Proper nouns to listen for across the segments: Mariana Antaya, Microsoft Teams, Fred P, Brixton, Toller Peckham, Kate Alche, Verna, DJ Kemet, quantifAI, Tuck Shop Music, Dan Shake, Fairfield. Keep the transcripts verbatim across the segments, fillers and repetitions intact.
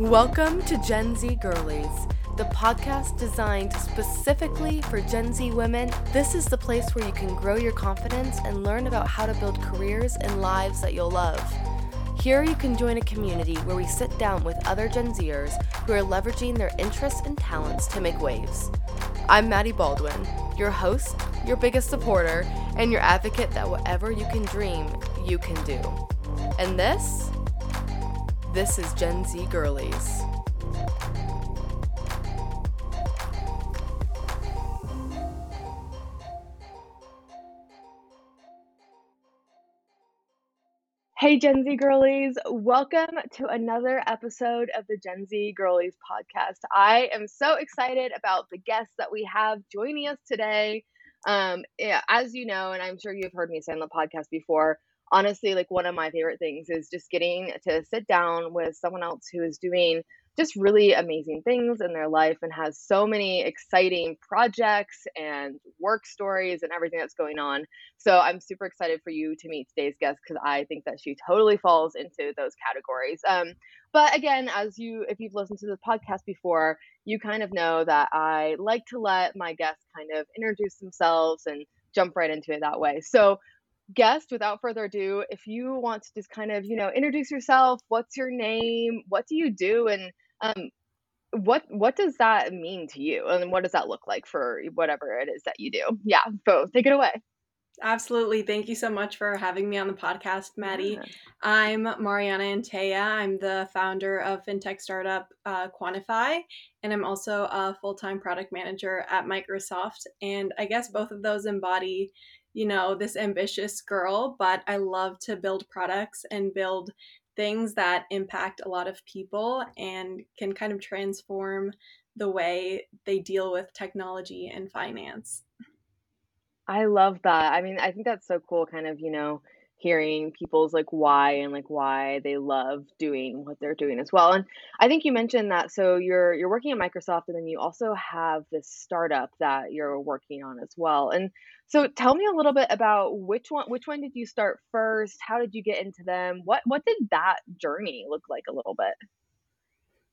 Welcome to Gen Z Girlies, the podcast designed specifically for Gen Z women. This is the place where you can grow your confidence and learn about how to build careers and lives that you'll love. Here you can join a community where we sit down with other Gen Zers who are leveraging their interests and talents to make waves. I'm Maddie Baldwin, your host, your biggest supporter, and your advocate that whatever you can dream, you can do. And this? This is Gen Z Girlies. Hey Gen Z Girlies, welcome to another episode of the Gen Z Girlies podcast. I am so excited about the guests that we have joining us today. Um, yeah, as you know, and I'm sure you've heard me say on the podcast before, honestly, like one of my favorite things is just getting to sit down with someone else who is doing just really amazing things in their life and has so many exciting projects and work stories and everything that's going on. So I'm super excited for you to meet today's guest because I think that she totally falls into those categories. Um, but again, as you, if you've listened to the podcast before, you kind of know that I like to let my guests kind of introduce themselves and jump right into it that way. So guest, without further ado, if you want to just kind of, you know, introduce yourself, what's your name, what do you do, and um, what what does that mean to you, and what does that look like for whatever it is that you do? Yeah, so take it away. Absolutely. Thank you so much for having me on the podcast, Maddie. Yeah. I'm Mariana Antaya. I'm the founder of fintech startup uh, quantifAI, and I'm also a full-time product manager at Microsoft. And I guess both of those embody, you know, this ambitious girl, but I love to build products and build things that impact a lot of people and can kind of transform the way they deal with technology and finance. I love that. I mean, I think that's so cool, kind of, you know, hearing people's like why and like why they love doing what they're doing as well. And I think you mentioned that. So you're you're working at Microsoft, and then you also have this startup that you're working on as well. And so tell me a little bit about which one which one did you start first? How did you get into them? What what did that journey look like a little bit?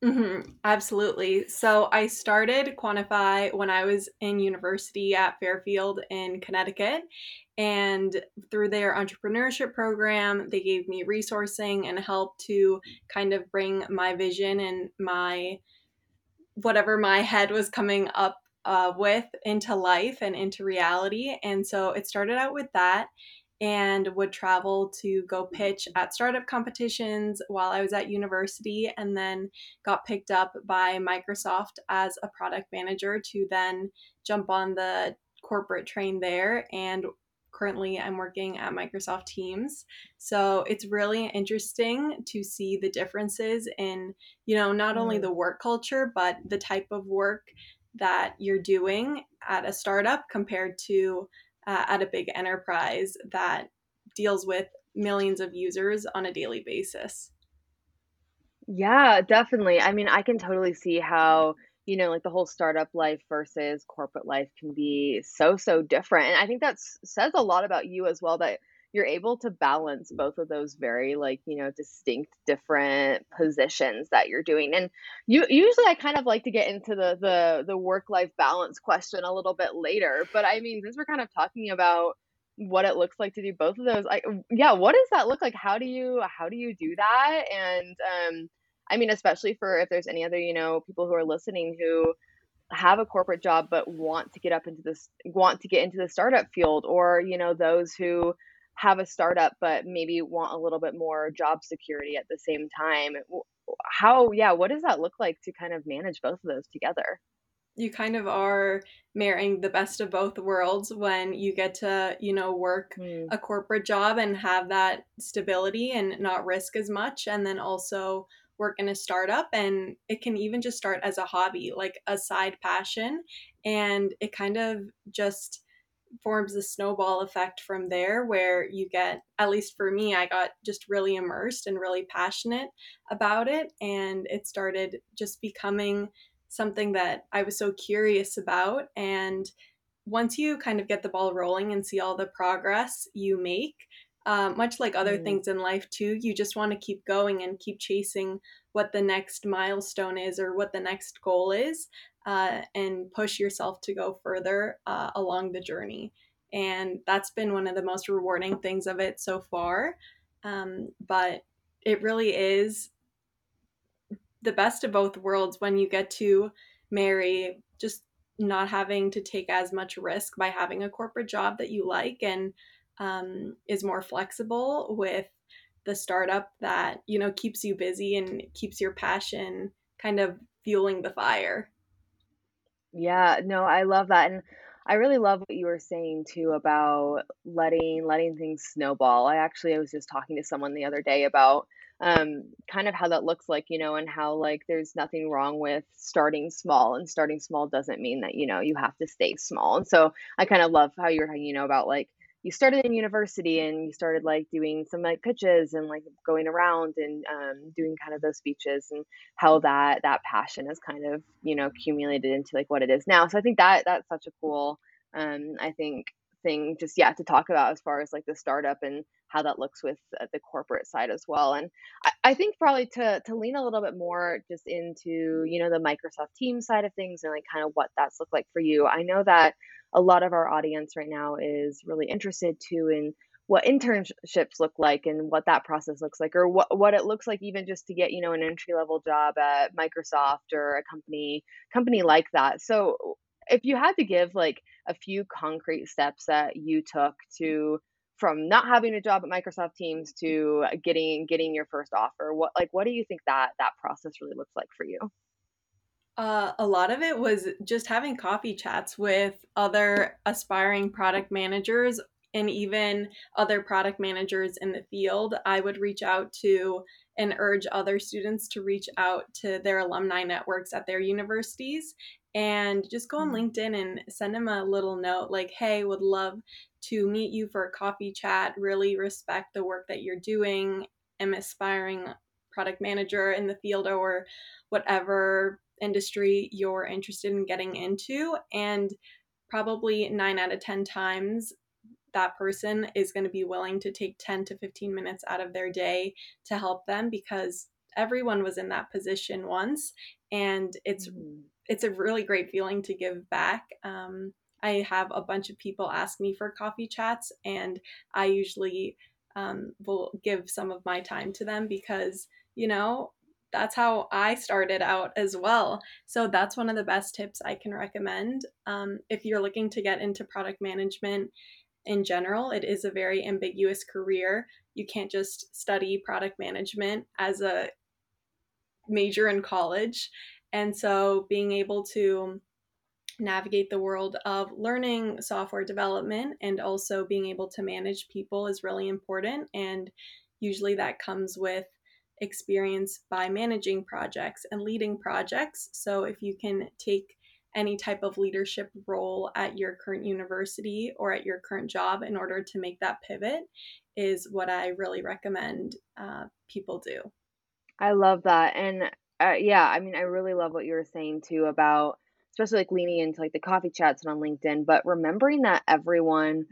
Mm-hmm. Absolutely. So I started quantifAI when I was in university at Fairfield in Connecticut. And through their entrepreneurship program, they gave me resourcing and help to kind of bring my vision and my whatever my head was coming up uh, with into life and into reality. And so it started out with that, and would travel to go pitch at startup competitions while I was at university, and then got picked up by Microsoft as a product manager to then jump on the corporate train there. And currently I'm working at Microsoft Teams. So it's really interesting to see the differences in, you know, not only the work culture, but the type of work that you're doing at a startup compared to Uh, at a big enterprise that deals with millions of users on a daily basis. Yeah, definitely. I mean, I can totally see how, you know, like the whole startup life versus corporate life can be so, so different. And I think that says a lot about you as well, that you're able to balance both of those very like, you know, distinct different positions that you're doing. And you usually I kind of like to get into the the the work-life balance question a little bit later. But I mean, since we're kind of talking about what it looks like to do both of those, I, yeah, what does that look like? How do you how do you do that? And um, I mean, especially for if there's any other, you know, people who are listening who have a corporate job but want to get up into this want to get into the startup field, or, you know, those who have a startup, but maybe want a little bit more job security at the same time. How, yeah, what does that look like to kind of manage both of those together? You kind of are marrying the best of both worlds when you get to, you know, work mm. a corporate job and have that stability and not risk as much. And then also work in a startup, and it can even just start as a hobby, like a side passion. And it kind of just forms a snowball effect from there, where you get, at least for me, I got just really immersed and really passionate about it. And it started just becoming something that I was so curious about. And once you kind of get the ball rolling and see all the progress you make, uh, much like other mm. things in life too, you just want to keep going and keep chasing what the next milestone is or what the next goal is, uh, and push yourself to go further uh, along the journey. And that's been one of the most rewarding things of it so far. Um, but it really is the best of both worlds when you get to marry, just not having to take as much risk by having a corporate job that you like and um, is more flexible with the startup that, you know, keeps you busy and keeps your passion kind of fueling the fire. Yeah, no, I love that. And I really love what you were saying too about letting letting things snowball. I actually I was just talking to someone the other day about um, kind of how that looks like, you know, and how like there's nothing wrong with starting small, and starting small doesn't mean that, you know, you have to stay small. And so I kind of love how you were talking, you know, about like you started in university and you started like doing some like pitches and like going around and um, doing kind of those speeches, and how that, that passion has kind of, you know, accumulated into like what it is now. So I think that that's such a cool, um, I think thing just, yeah, to talk about as far as like the startup and how that looks with the corporate side as well. And I, I think probably to, to lean a little bit more just into, you know, the Microsoft Teams side of things and like kind of what that's looked like for you. I know that a lot of our audience right now is really interested too in what internships look like and what that process looks like, or what, what it looks like even just to get, you know, an entry level job at Microsoft or a company company like that. So if you had to give like a few concrete steps that you took to from not having a job at Microsoft Teams to getting getting your first offer, what like what do you think that that process really looks like for you? Uh, a lot of it was just having coffee chats with other aspiring product managers and even other product managers in the field. I would reach out to and urge other students to reach out to their alumni networks at their universities and just go on LinkedIn and send them a little note like, hey, would love to meet you for a coffee chat, really respect the work that you're doing, am aspiring product manager in the field or whatever industry you're interested in getting into. And probably nine out of ten times that person is going to be willing to take ten to fifteen minutes out of their day to help them, because everyone was in that position once. And it's, mm-hmm. it's a really great feeling to give back. Um, I have a bunch of people ask me for coffee chats, and I usually um, will give some of my time to them because, you know, that's how I started out as well. So that's one of the best tips I can recommend. Um, if you're looking to get into product management in general, it is a very ambiguous career. You can't just study product management as a major in college. And so being able to navigate the world of learning software development and also being able to manage people is really important. And usually that comes with experience by managing projects and leading projects. So if you can take any type of leadership role at your current university or at your current job in order to make that pivot is what I really recommend uh, people do. I love that. And uh, yeah, I mean, I really love what you were saying too about especially like leaning into like the coffee chats and on LinkedIn, but remembering that everyone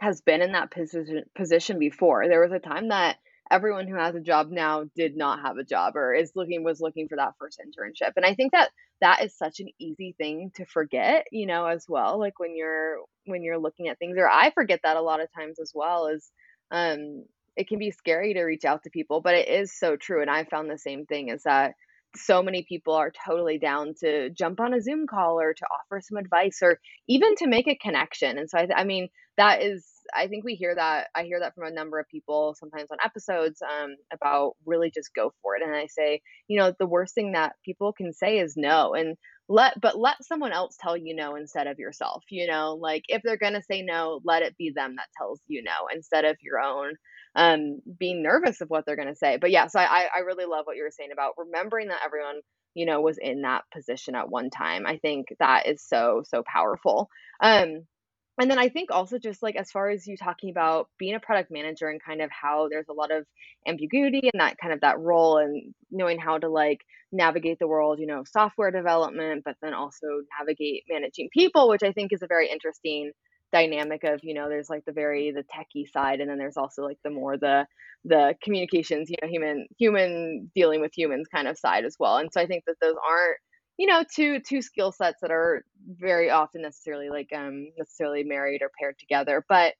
has been in that position position before. There was a time that everyone who has a job now did not have a job or is looking, was looking for that first internship. And I think that that is such an easy thing to forget, you know, as well, like when you're, when you're looking at things, or I forget that a lot of times as well, is um, it can be scary to reach out to people, but it is so true. And I found the same thing is that so many people are totally down to jump on a Zoom call or to offer some advice or even to make a connection. And so, I, th- I mean, that is, I think we hear that, I hear that from a number of people sometimes on episodes um, about really just go for it. And I say, you know, the worst thing that people can say is no, and let, but let someone else tell you no instead of yourself, you know, like if they're going to say no, let it be them that tells you no instead of your own um, being nervous of what they're going to say. But yeah, so I, I really love what you were saying about remembering that everyone, you know, was in that position at one time. I think that is so, so powerful. Um, and then I think also just like, as far as you talking about being a product manager and kind of how there's a lot of ambiguity and that kind of that role and knowing how to like navigate the world, you know, software development, but then also navigate managing people, which I think is a very interesting dynamic of, you know, there's like the very, the techie side. And then there's also like the more the, the communications, you know, human, human dealing with humans kind of side as well. And so I think that those aren't, you know, two, two skill sets that are very often necessarily like, um, necessarily married or paired together, but,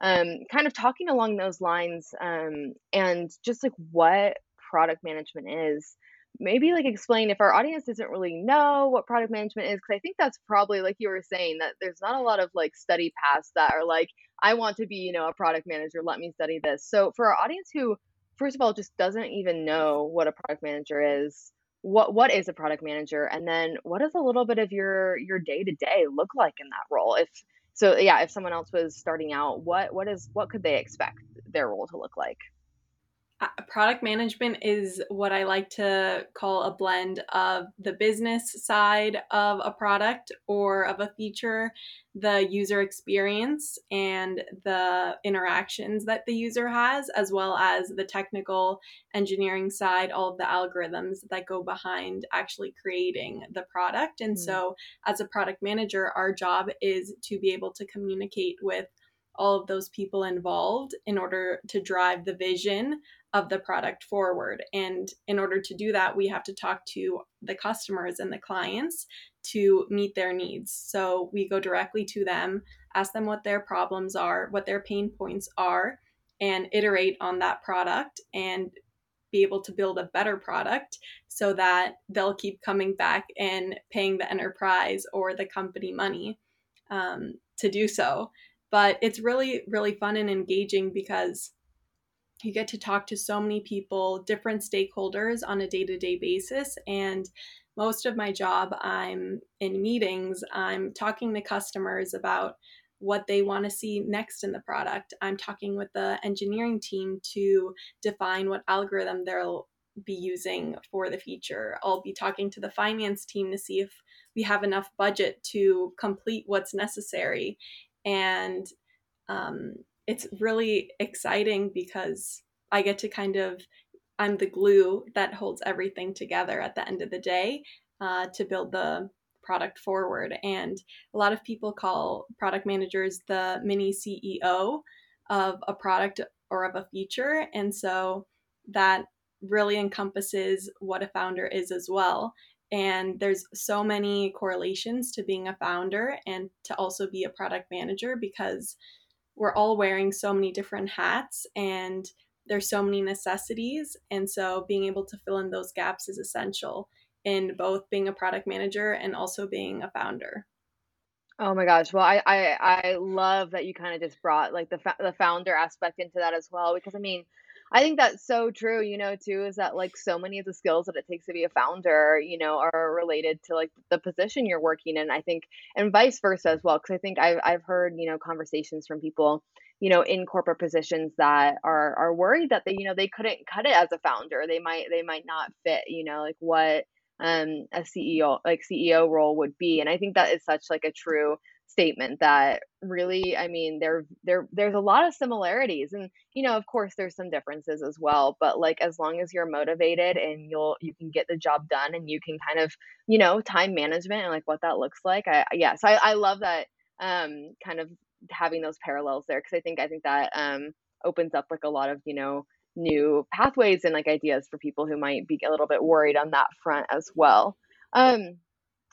um, kind of talking along those lines, um, and just like what product management is, maybe like explain if our audience doesn't really know what product management is, because I think that's probably like you were saying that there's not a lot of like study paths that are like, I want to be, you know, a product manager, let me study this. So for our audience who, first of all, just doesn't even know what a product manager is, what what is a product manager? And then what does a little bit of your your day to day look like in that role? If so, yeah, if someone else was starting out, what what is what could they expect their role to look like? Uh, product management is what I like to call a blend of the business side of a product or of a feature, the user experience and the interactions that the user has, as well as the technical engineering side, all of the algorithms that go behind actually creating the product. And mm-hmm. so as a product manager, our job is to be able to communicate with all of those people involved in order to drive the vision of the product forward. And in order to do that, we have to talk to the customers and the clients to meet their needs. So we go directly to them, ask them what their problems are, what their pain points are, and iterate on that product and be able to build a better product so that they'll keep coming back and paying the enterprise or the company money um, to do so. But it's really, really fun and engaging because you get to talk to so many people, different stakeholders on a day-to-day basis. And most of my job, I'm in meetings, I'm talking to customers about what they want to see next in the product. I'm talking with the engineering team to define what algorithm they'll be using for the feature. I'll be talking to the finance team to see if we have enough budget to complete what's necessary. And um, it's really exciting because I get to kind of, I'm the glue that holds everything together at the end of the day uh, to build the product forward. And a lot of people call product managers the mini C E O of a product or of a feature. And so that really encompasses what a founder is as well. And there's so many correlations to being a founder and to also be a product manager because we're all wearing so many different hats and there's so many necessities. And so being able to fill in those gaps is essential in both being a product manager and also being a founder. Oh my gosh. Well, I I, I love that you kind of just brought like the fa- the founder aspect into that as well, because I mean, I think that's so true, you know, too, is that like so many of the skills that it takes to be a founder, you know, are related to like the position you're working in, I think, and vice versa as well. Because I think I've, I've heard, you know, conversations from people, you know, in corporate positions that are are worried that they, you know, they couldn't cut it as a founder. They might they might not fit, you know, like what um, a C E O like C E O role would be. And I think that is such like a true statement that really, I mean, there, there, there's a lot of similarities and, you know, of course there's some differences as well, but like, as long as you're motivated and you'll, you can get the job done and you can kind of, you know, time management and like what that looks like. I, yeah. So I, I love that um, kind of having those parallels there. Cause I think, I think that um, opens up like a lot of, you know, new pathways and like ideas for people who might be a little bit worried on that front as well. Um,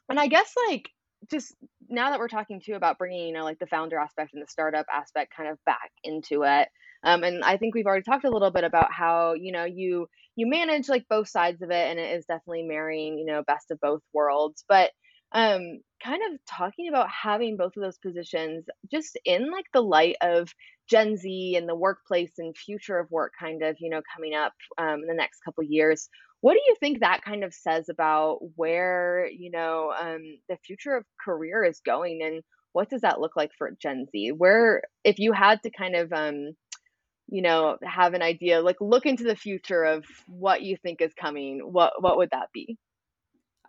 and I guess like, just now that we're talking too about bringing, you know, like the founder aspect and the startup aspect kind of back into it. Um, and I think we've already talked a little bit about how, you know, you, you manage like both sides of it and it is definitely marrying, you know, best of both worlds, but um, kind of talking about having both of those positions just in like the light of Gen Z and the workplace and future of work kind of, you know, coming up um, in the next couple of years. What do you think that kind of says about where, you know, um, the future of career is going and what does that look like for Gen Z? Where, if you had to kind of, um, you know, have an idea, like look into the future of what you think is coming, what, what would that be?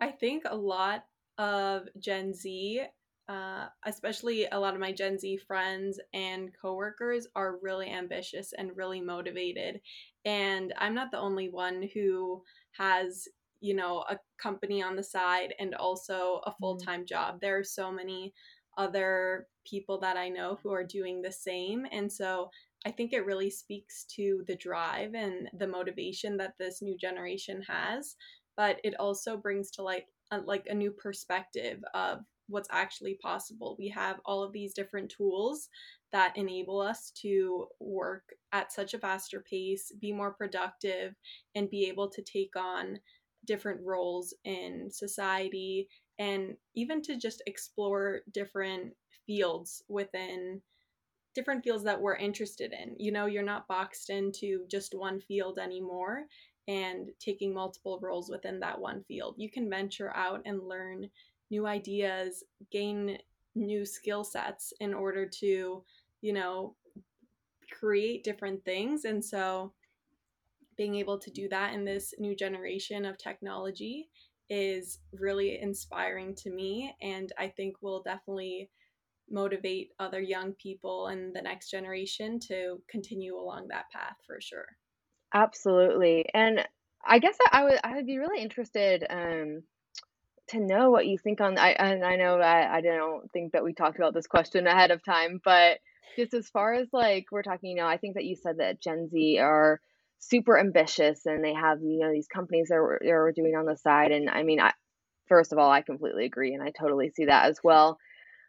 I think a lot of Gen Z, uh, especially a lot of my Gen Z friends and coworkers are really ambitious and really motivated. And I'm not the only one who has, you know, a company on the side and also a full-time job. There are so many other people that I know who are doing the same. And so I think it really speaks to the drive and the motivation that this new generation has, but it also brings to light a, like a new perspective of what's actually possible. We have all of these different tools that enable us to work at such a faster pace, be more productive, and be able to take on different roles in society, and even to just explore different fields within different fields that we're interested in. You know, you're not boxed into just one field anymore and taking multiple roles within that one field. You can venture out and learn new ideas, gain new skill sets in order to, you know, create different things. And so being able to do that in this new generation of technology is really inspiring to me, and I think will definitely motivate other young people and the next generation to continue along that path for sure. Absolutely. And I guess I, I would I would be really interested um to know what you think on I and I know I, I don't think that we talked about this question ahead of time, but just as far as like we're talking, you know, I think that you said that Gen Z are super ambitious and they have, you know, these companies that we're, that we're doing on the side. And I mean, I, first of all, I completely agree. And I totally see that as well.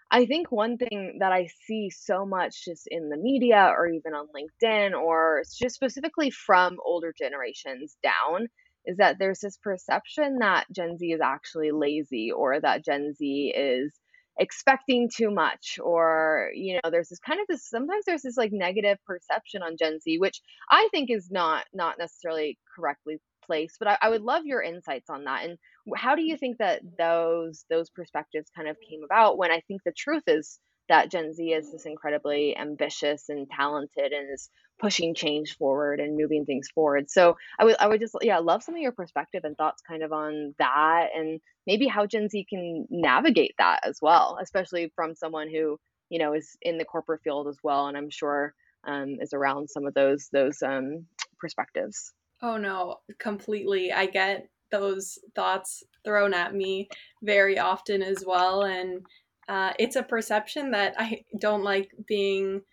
I think one thing that I see so much just in the media or even on LinkedIn, or just specifically from older generations down, is that there's this perception that Gen Z is actually lazy, or that Gen Z is expecting too much, or, you know, there's this kind of this, sometimes there's this like negative perception on Gen Z, which I think is not, not necessarily correctly placed, but I, I would love your insights on that. And how do you think that those, those perspectives kind of came about, when I think the truth is that Gen Z is this incredibly ambitious and talented and is pushing change forward and moving things forward. So I would I would just yeah love some of your perspective and thoughts kind of on that, and maybe how Gen Z can navigate that as well, especially from someone who, you know, is in the corporate field as well, and I'm sure um, is around some of those those um, perspectives. Oh no, completely. I get those thoughts thrown at me very often as well, and Uh, it's a perception that I don't like being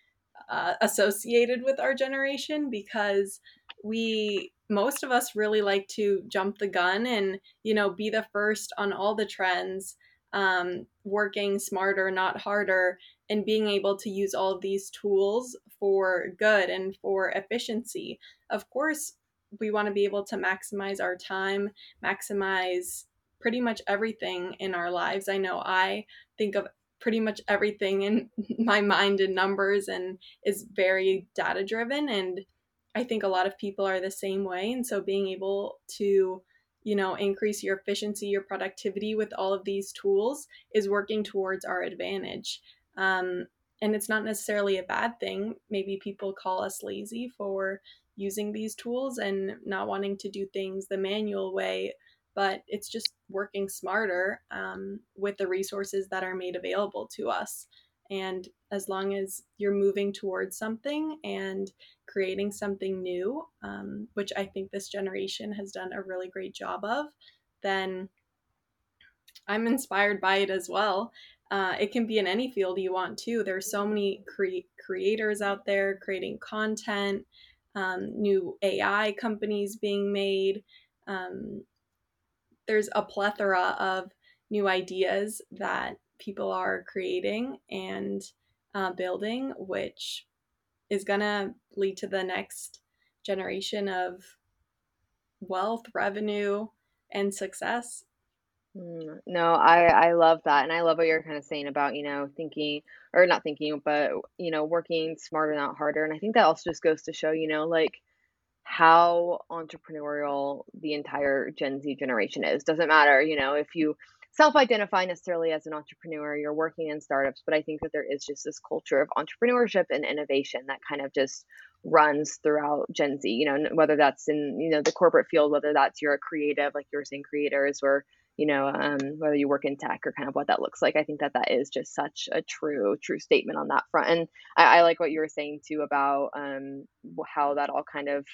uh, associated with our generation, because we, most of us really like to jump the gun and, you know, be the first on all the trends, um, working smarter, not harder, and being able to use all of these tools for good and for efficiency. Of course, we want to be able to maximize our time, maximize pretty much everything in our lives. I know I think of pretty much everything in my mind in numbers, and is very data driven. And I think a lot of people are the same way. And so being able to, you know, increase your efficiency, your productivity with all of these tools is working towards our advantage. Um, and it's not necessarily a bad thing. Maybe people call us lazy for using these tools and not wanting to do things the manual way, but it's just working smarter um, with the resources that are made available to us. And as long as you're moving towards something and creating something new, um, which I think this generation has done a really great job of, then I'm inspired by it as well. Uh, it can be in any field you want to. There's so many cre- creators out there creating content, um, new A I companies being made, um, there's a plethora of new ideas that people are creating and uh, building, which is going to lead to the next generation of wealth, revenue, and success. Mm, no, I, I love that. And I love what you're kind of saying about, you know, thinking or not thinking, but, you know, working smarter, not harder. And I think that also just goes to show, you know, like, how entrepreneurial the entire Gen Z generation is. Doesn't matter, you know, if you self-identify necessarily as an entrepreneur, you're working in startups, but I think that there is just this culture of entrepreneurship and innovation that kind of just runs throughout Gen Z, you know, whether that's in, you know, the corporate field, whether that's you're a creative, like you were saying, creators, or, you know, um, whether you work in tech or kind of what that looks like. I think that that is just such a true, true statement on that front. And I, I like what you were saying too about um, how that all kind of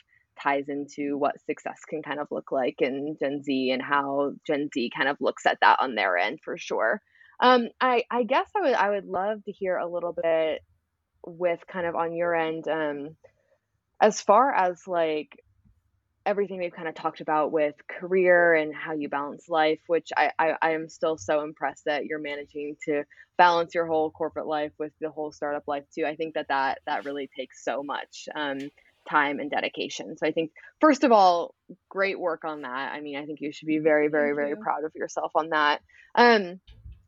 ties into what success can kind of look like in Gen Z, and how Gen Z kind of looks at that on their end for sure. Um, I, I guess I would I would love to hear a little bit with kind of on your end, um, as far as like everything we've kind of talked about with career and how you balance life, which I, I, I am still so impressed that you're managing to balance your whole corporate life with the whole startup life too. I think that that, that really takes so much um, time and dedication. So I think, first of all, great work on that. I mean, I think you should be very, very, Thank very you. proud of yourself on that. Um,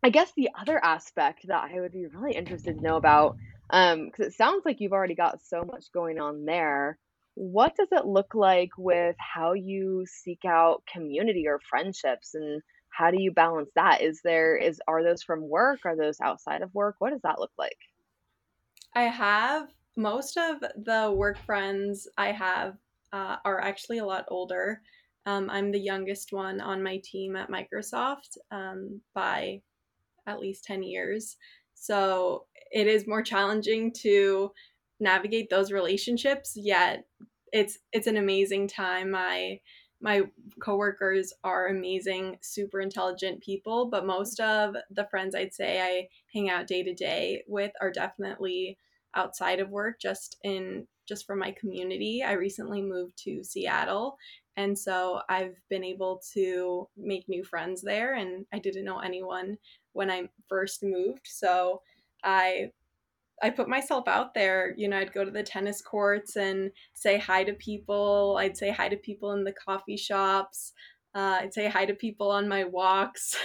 I guess the other aspect that I would be really interested to know about, um, because it sounds like you've already got so much going on there, what does it look like with how you seek out community or friendships, and how do you balance that? Is there is are those from work? Are those outside of work? What does that look like? I have most of the work friends I have uh, are actually a lot older. Um, I'm the youngest one on my team at Microsoft um, by at least ten years. So it is more challenging to navigate those relationships, yet it's it's an amazing time. My my coworkers are amazing, super intelligent people, but most of the friends I'd say I hang out day to day with are definitely outside of work, just in just from my community. I recently moved to Seattle, and so I've been able to make new friends there, and I didn't know anyone when I first moved, so I I put myself out there. You know, I'd go to the tennis courts and say hi to people. I'd say hi to people in the coffee shops. Uh, I'd say hi to people on my walks.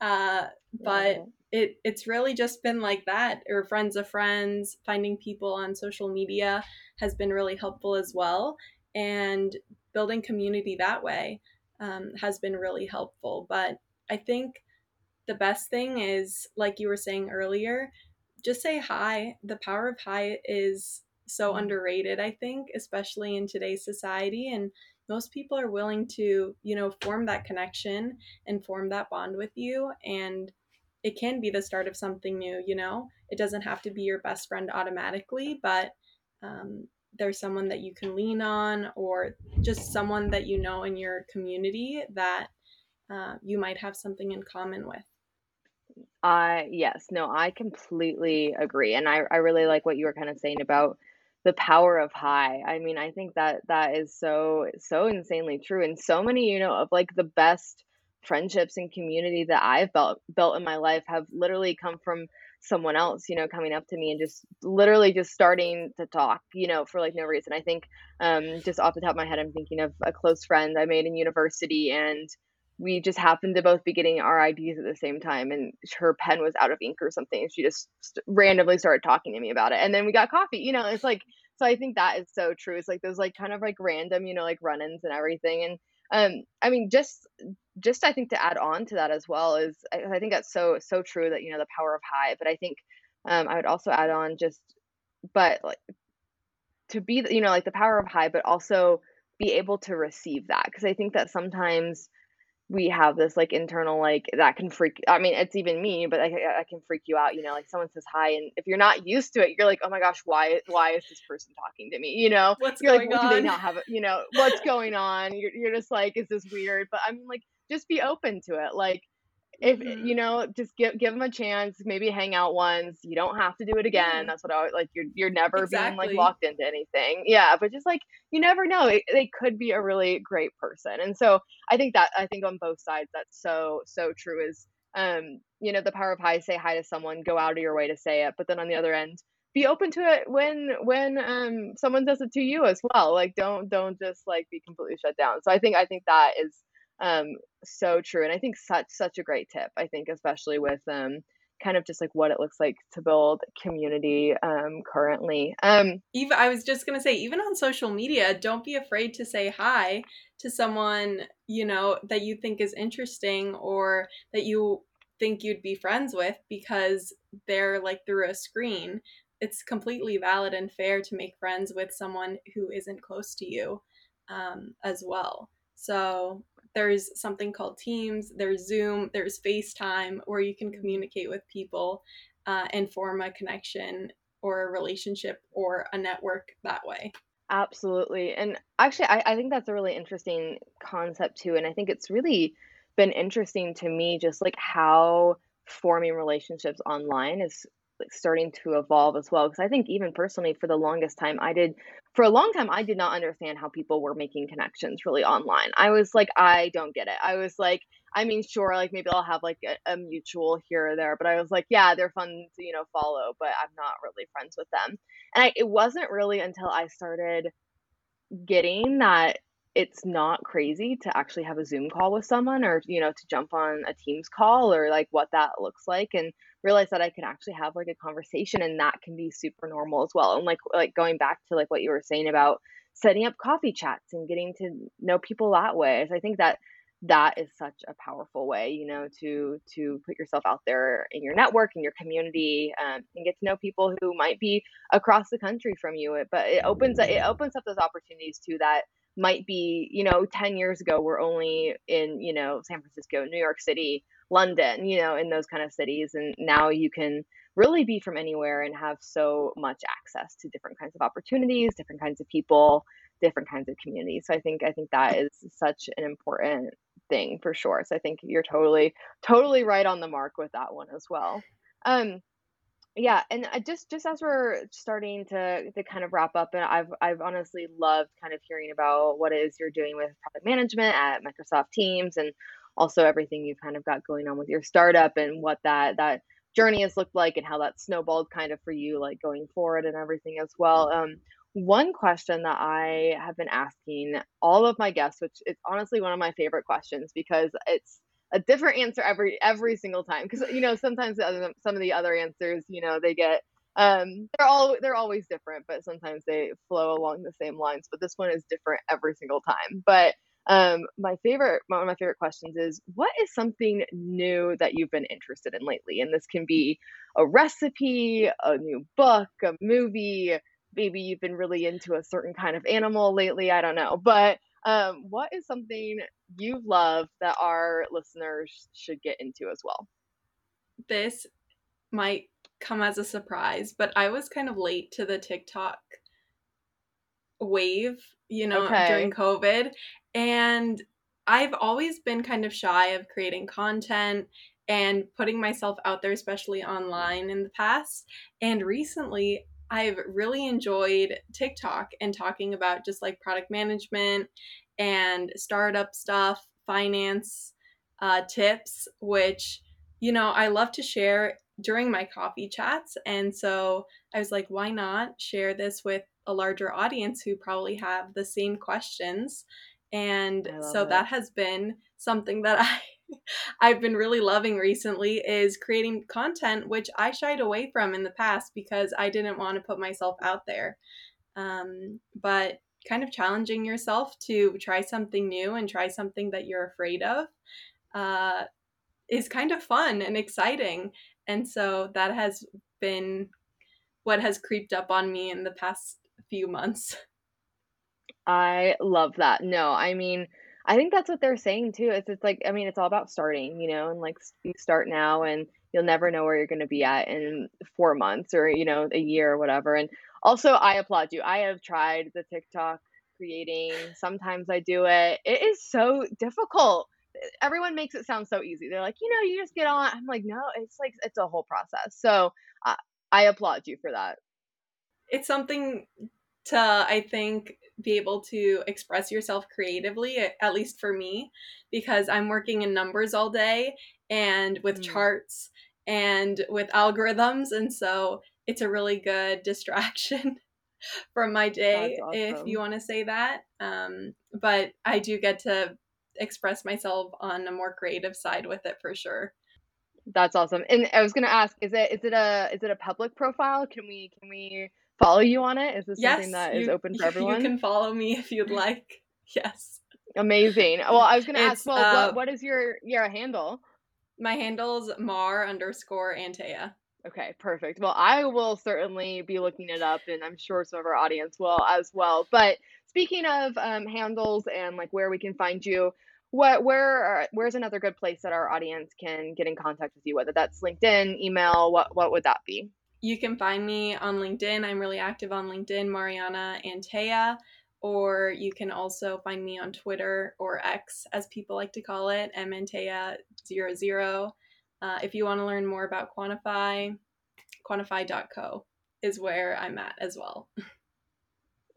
uh, but yeah. it it's really just been like that, or friends of friends. Finding people on social media has been really helpful as well. And building community that way um, has been really helpful. But I think the best thing is, like you were saying earlier, just say hi. The power of hi is so underrated, I think, especially in today's society. And most people are willing to, you know, form that connection and form that bond with you. And it can be the start of something new, you know, it doesn't have to be your best friend automatically, but um, there's someone that you can lean on, or just someone that you know in your community that uh, you might have something in common with. Uh, yes, no, I completely agree. And I, I really like what you were kind of saying about the power of hi. I mean, I think that that is so, so insanely true. And so many, you know, of like the best friendships and community that I've built, built in my life have literally come from someone else, you know, coming up to me and just literally just starting to talk, you know, for like no reason. I think um, just off the top of my head, I'm thinking of a close friend I made in university, and we just happened to both be getting our I Ds at the same time, and her pen was out of ink or something, and she just st- randomly started talking to me about it. And then we got coffee, you know, it's like, so I think that is so true. It's like those like kind of like random, you know, like run-ins and everything. And um, I mean, just, just, I think to add on to that as well is, I, I think that's so, so true that, you know, the power of hi, but I think um, I would also add on just, but like to be, you know, like the power of hi, but also be able to receive that. Cause I think that sometimes we have this like internal, like that can freak, I mean, it's even me, but I, I can freak you out, you know, like someone says hi, and if you're not used to it, you're like, oh my gosh, why, why is this person talking to me? You know, what's you're going like, on? Well, do they not have, a, you know, what's going on? You're, you're just like, is this weird? But I'm like, just be open to it. Like if, mm-hmm. you know, just give, give them a chance, maybe hang out once. You don't have to do it again. Mm-hmm. That's what I always, like, you're, you're never exactly. being like locked into anything. Yeah. But just like, you never know, it, they could be a really great person. And so I think that, I think on both sides, that's so, so true is, um, you know, the power of hi, say hi to someone, go out of your way to say it. But then on the other end, be open to it when, when, um, someone does it to you as well. Like, don't, don't just like be completely shut down. So I think, I think that is, um, so true. And I think such, such a great tip, I think, especially with, um, kind of just like what it looks like to build community um, currently. Um, Eva, I was just going to say, even on social media, don't be afraid to say hi to someone, you know, that you think is interesting or that you think you'd be friends with because they're like through a screen. It's completely valid and fair to make friends with someone who isn't close to you um, as well. So there's something called Teams, there's Zoom, there's FaceTime, where you can communicate with people uh, and form a connection or a relationship or a network that way. Absolutely. And actually, I, I think that's a really interesting concept too. And I think it's really been interesting to me just like how forming relationships online is like starting to evolve as well. Because I think even personally, for the longest time, I did, for a long time, I did not understand how people were making connections really online. I was like, I don't get it. I was like, I mean, sure, like maybe I'll have like a, a mutual here or there, but I was like, yeah, they're fun to, you know, follow, but I'm not really friends with them. And I, it wasn't really until I started getting that it's not crazy to actually have a Zoom call with someone, or, you know, to jump on a Teams call, or like what that looks like, and realize that I can actually have like a conversation, and that can be super normal as well. And like, like going back to like what you were saying about setting up coffee chats and getting to know people that way. So I think that that is such a powerful way, you know, to, to put yourself out there in your network, in your community, um, and get to know people who might be across the country from you. But it opens, it opens up those opportunities too, that might be, you know, ten years ago, we're only in, you know, San Francisco, New York City, London, you know, in those kind of cities. And now you can really be from anywhere and have so much access to different kinds of opportunities, different kinds of people, different kinds of communities. So I think, I think that is such an important thing for sure. So I think you're totally, totally right on the mark with that one as well. Um, yeah. And I just, just as we're starting to, to kind of wrap up, and I've, I've honestly loved kind of hearing about what it is you're doing with product management at Microsoft Teams, and also everything you've kind of got going on with your startup, and what that, that journey has looked like, and how that snowballed kind of for you, like going forward and everything as well. Um, One question that I have been asking all of my guests, which is honestly one of my favorite questions, because it's a different answer every every single time. Because, you know, sometimes the other, some of the other answers, you know, they get um, they're all they're always different, but sometimes they flow along the same lines. But this one is different every single time. But um, my favorite one of my favorite questions is, what is something new that you've been interested in lately? And this can be a recipe, a new book, a movie. Maybe you've been really into a certain kind of animal lately. I don't know. But um, what is something you love that our listeners should get into as well? This might come as a surprise, but I was kind of late to the TikTok wave, you know, okay. during COVID. And I've always been kind of shy of creating content and putting myself out there, especially online in the past. And recently, I've really enjoyed TikTok and talking about just like product management and startup stuff, finance uh, tips, which, you know, I love to share during my coffee chats. And so I was like, why not share this with a larger audience who probably have the same questions? And so it. That has been something that I I've been really loving recently, is creating content, which I shied away from in the past because I didn't want to put myself out there. Um, but kind of challenging yourself to try something new and try something that you're afraid of uh, is kind of fun and exciting. And so that has been what has creeped up on me in the past few months. I love that. No, I mean, I think that's what they're saying too. It's it's like, I mean, it's all about starting, you know, and like you start now and you'll never know where you're going to be at in four months or, you know, a year or whatever. And also I applaud you. I have tried the TikTok creating. Sometimes I do it. It is so difficult. Everyone makes it sound so easy. They're like, you know, you just get on. I'm like, no, it's like, it's a whole process. So I, I applaud you for that. It's something to, I think, be able to express yourself creatively, at least for me, because I'm working in numbers all day and with mm. charts and with algorithms. And so it's a really good distraction from my day, awesome. If you want to say that. Um, but I do get to express myself on a more creative side with it for sure. That's awesome. And I was going to ask, is it, is it a, is it a public profile? Can we, can we follow you on it? Is this yes, something that you, is open for everyone? You can follow me if you'd like. Yes. Amazing. Well, I was going to ask, well, uh, what, what is your, your handle? My handle's Mar underscore Antaya. Okay, perfect. Well, I will certainly be looking it up, and I'm sure some of our audience will as well. But speaking of um, handles and like where we can find you, What where are, where's another good place that our audience can get in contact with you? Whether that's LinkedIn, email, what what would that be? You can find me on LinkedIn. I'm really active on LinkedIn, Mariana Antaya, or you can also find me on Twitter or X, as people like to call it, M Antaya zero zero. Uh, if you want to learn more about quantifA I, quantifA I dot co is where I'm at as well.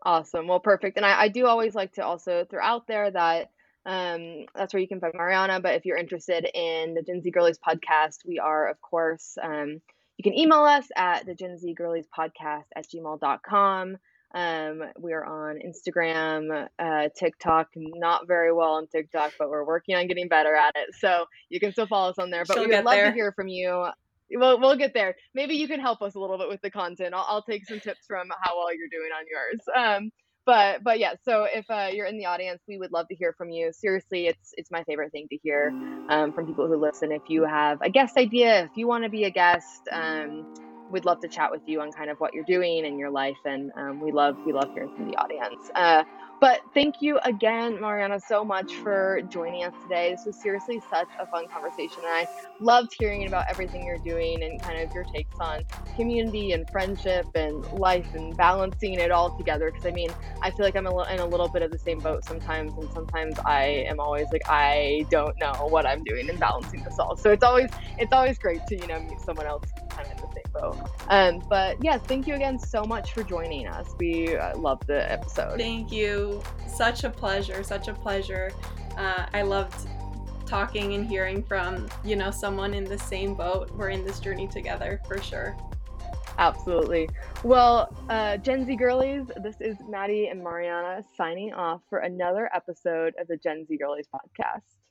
Awesome. Well, perfect. And I, I do always like to also throw out there that um, that's where you can find Mariana. But if you're interested in the Gen Z Girlies podcast, we are, of course, um, you can email us at the Gen Z Girlies podcast at gmail dot com. Um, we are on Instagram, uh, TikTok, not very well on TikTok, but we're working on getting better at it. So you can still follow us on there, but She'll we would love there. to hear from you. We'll, we'll get there. Maybe you can help us a little bit with the content. I'll, I'll take some tips from how well you're doing on yours. Um, but, but yeah, so if uh, you're in the audience, we would love to hear from you. Seriously, it's, it's my favorite thing to hear um, from people who listen. If you have a guest idea, if you want to be a guest, um, we'd love to chat with you on kind of what you're doing in your life. And um, we love, we love hearing from the audience. Uh, but thank you again, Mariana, so much for joining us today. This was seriously such a fun conversation. And I loved hearing about everything you're doing and kind of your takes on community and friendship and life and balancing it all together. Cause I mean, I feel like I'm a li- in a little bit of the same boat sometimes. And sometimes I am always like, I don't know what I'm doing and balancing this all. So it's always, it's always great to, you know, meet someone else kind of in the same boat. Um, but yes, yeah, thank you again so much for joining us. We uh, love the episode. Thank you. Such a pleasure. Such a pleasure. Uh, I loved talking and hearing from, you know, someone in the same boat. We're in this journey together for sure. Absolutely. Well, uh, Gen Z Girlies, this is Maddie and Mariana signing off for another episode of the Gen Z Girlies podcast.